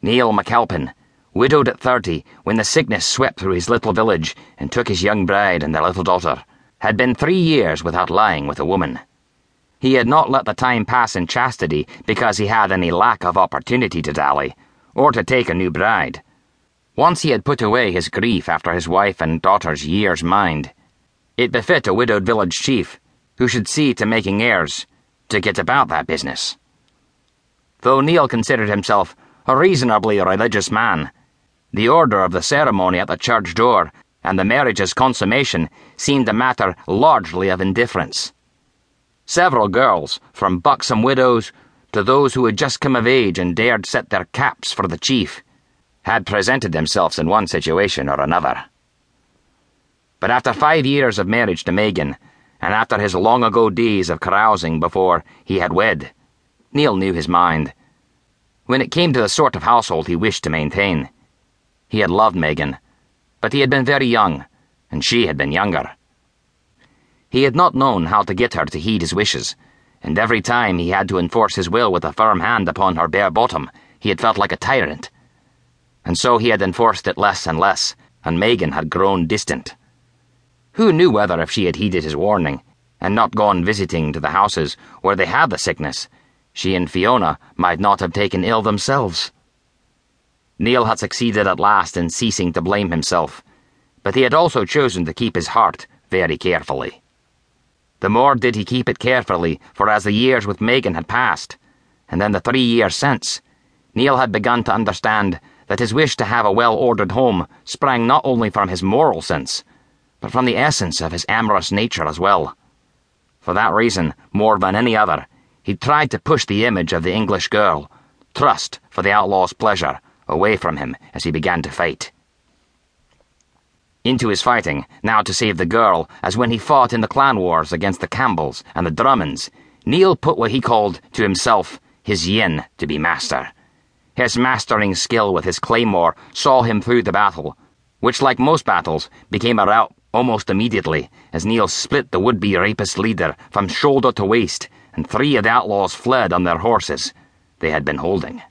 Niall MacAlpin, widowed at 30 when the sickness swept through his little village and took his young bride and their little daughter, had been 3 years without lying with a woman. He had not let the time pass in chastity because he had any lack of opportunity to dally, or to take a new bride. Once he had put away his grief after his wife and daughter's years mined, it befit a widowed village chief, who should see to making heirs, to get about that business. Though Niall considered himself a reasonably religious man, the order of the ceremony at the church door and the marriage's consummation seemed a matter largely of indifference. Several girls, from buxom widows to those who had just come of age and dared set their caps for the chief, had presented themselves in one situation or another. But after 5 years of marriage to Megan, and after his long-ago days of carousing before he had wed, Niall knew his mind. When it came to the sort of household he wished to maintain, he had loved Megan, but he had been very young, and she had been younger. He had not known how to get her to heed his wishes, and every time he had to enforce his will with a firm hand upon her bare bottom, he had felt like a tyrant. And so he had enforced it less and less, and Megan had grown distant. Who knew whether, if she had heeded his warning, and not gone visiting to the houses where they had the sickness, she and Fiona might not have taken ill themselves? Niall had succeeded at last in ceasing to blame himself, but he had also chosen to keep his heart very carefully. The more did he keep it carefully, for as the years with Megan had passed, and then the 3 years since, Niall had begun to understand that his wish to have a well-ordered home sprang not only from his moral sense, but from the essence of his amorous nature as well. For that reason, more than any other, he tried to push the image of the English girl, trust for the outlaw's pleasure, away from him as he began to fight. Into his fighting, now to save the girl, as when he fought in the clan wars against the Campbells and the Drummonds, Niall put what he called, to himself, his yin to be master. His mastering skill with his claymore saw him through the battle, which, like most battles, became a rout almost immediately, as Niall split the would-be rapist leader from shoulder to waist, and 3 of the outlaws fled on their horses they had been holding.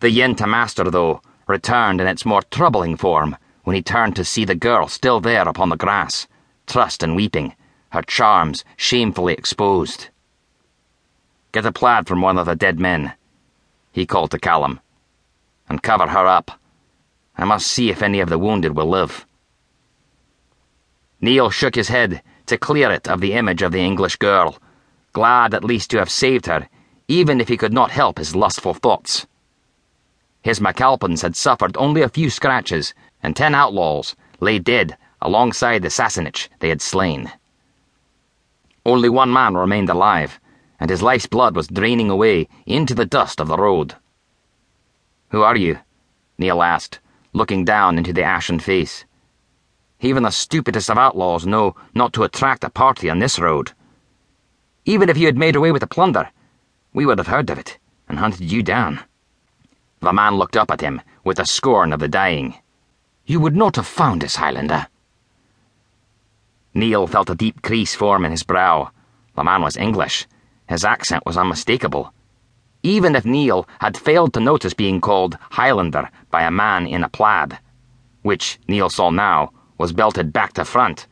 The yin to master, though, returned in its more troubling form, when he turned to see the girl still there upon the grass, trussed and weeping, her charms shamefully exposed. "Get a plaid from one of the dead men," he called to Callum, "and cover her up. I must see if any of the wounded will live." Niall shook his head to clear it of the image of the English girl, glad at least to have saved her, even if he could not help his lustful thoughts. His MacAlpins had suffered only a few scratches, and 10 outlaws lay dead alongside the Sassanich they had slain. Only one man remained alive, and his life's blood was draining away into the dust of the road. "Who are you?" Niall asked, looking down into the ashen face. Even the stupidest of outlaws know not to attract a party on this road. Even if you had made away with the plunder, we would have heard of it and hunted you down. The man looked up at him with the scorn of the dying. "You would not have found us, Highlander." Niall felt a deep crease form in his brow. The man was English. His accent was unmistakable. Even if Niall had failed to notice being called Highlander by a man in a plaid, which, Niall saw now, was belted back to front,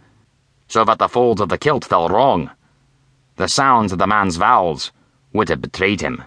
so that the folds of the kilt fell wrong, the sounds of the man's vowels would have betrayed him.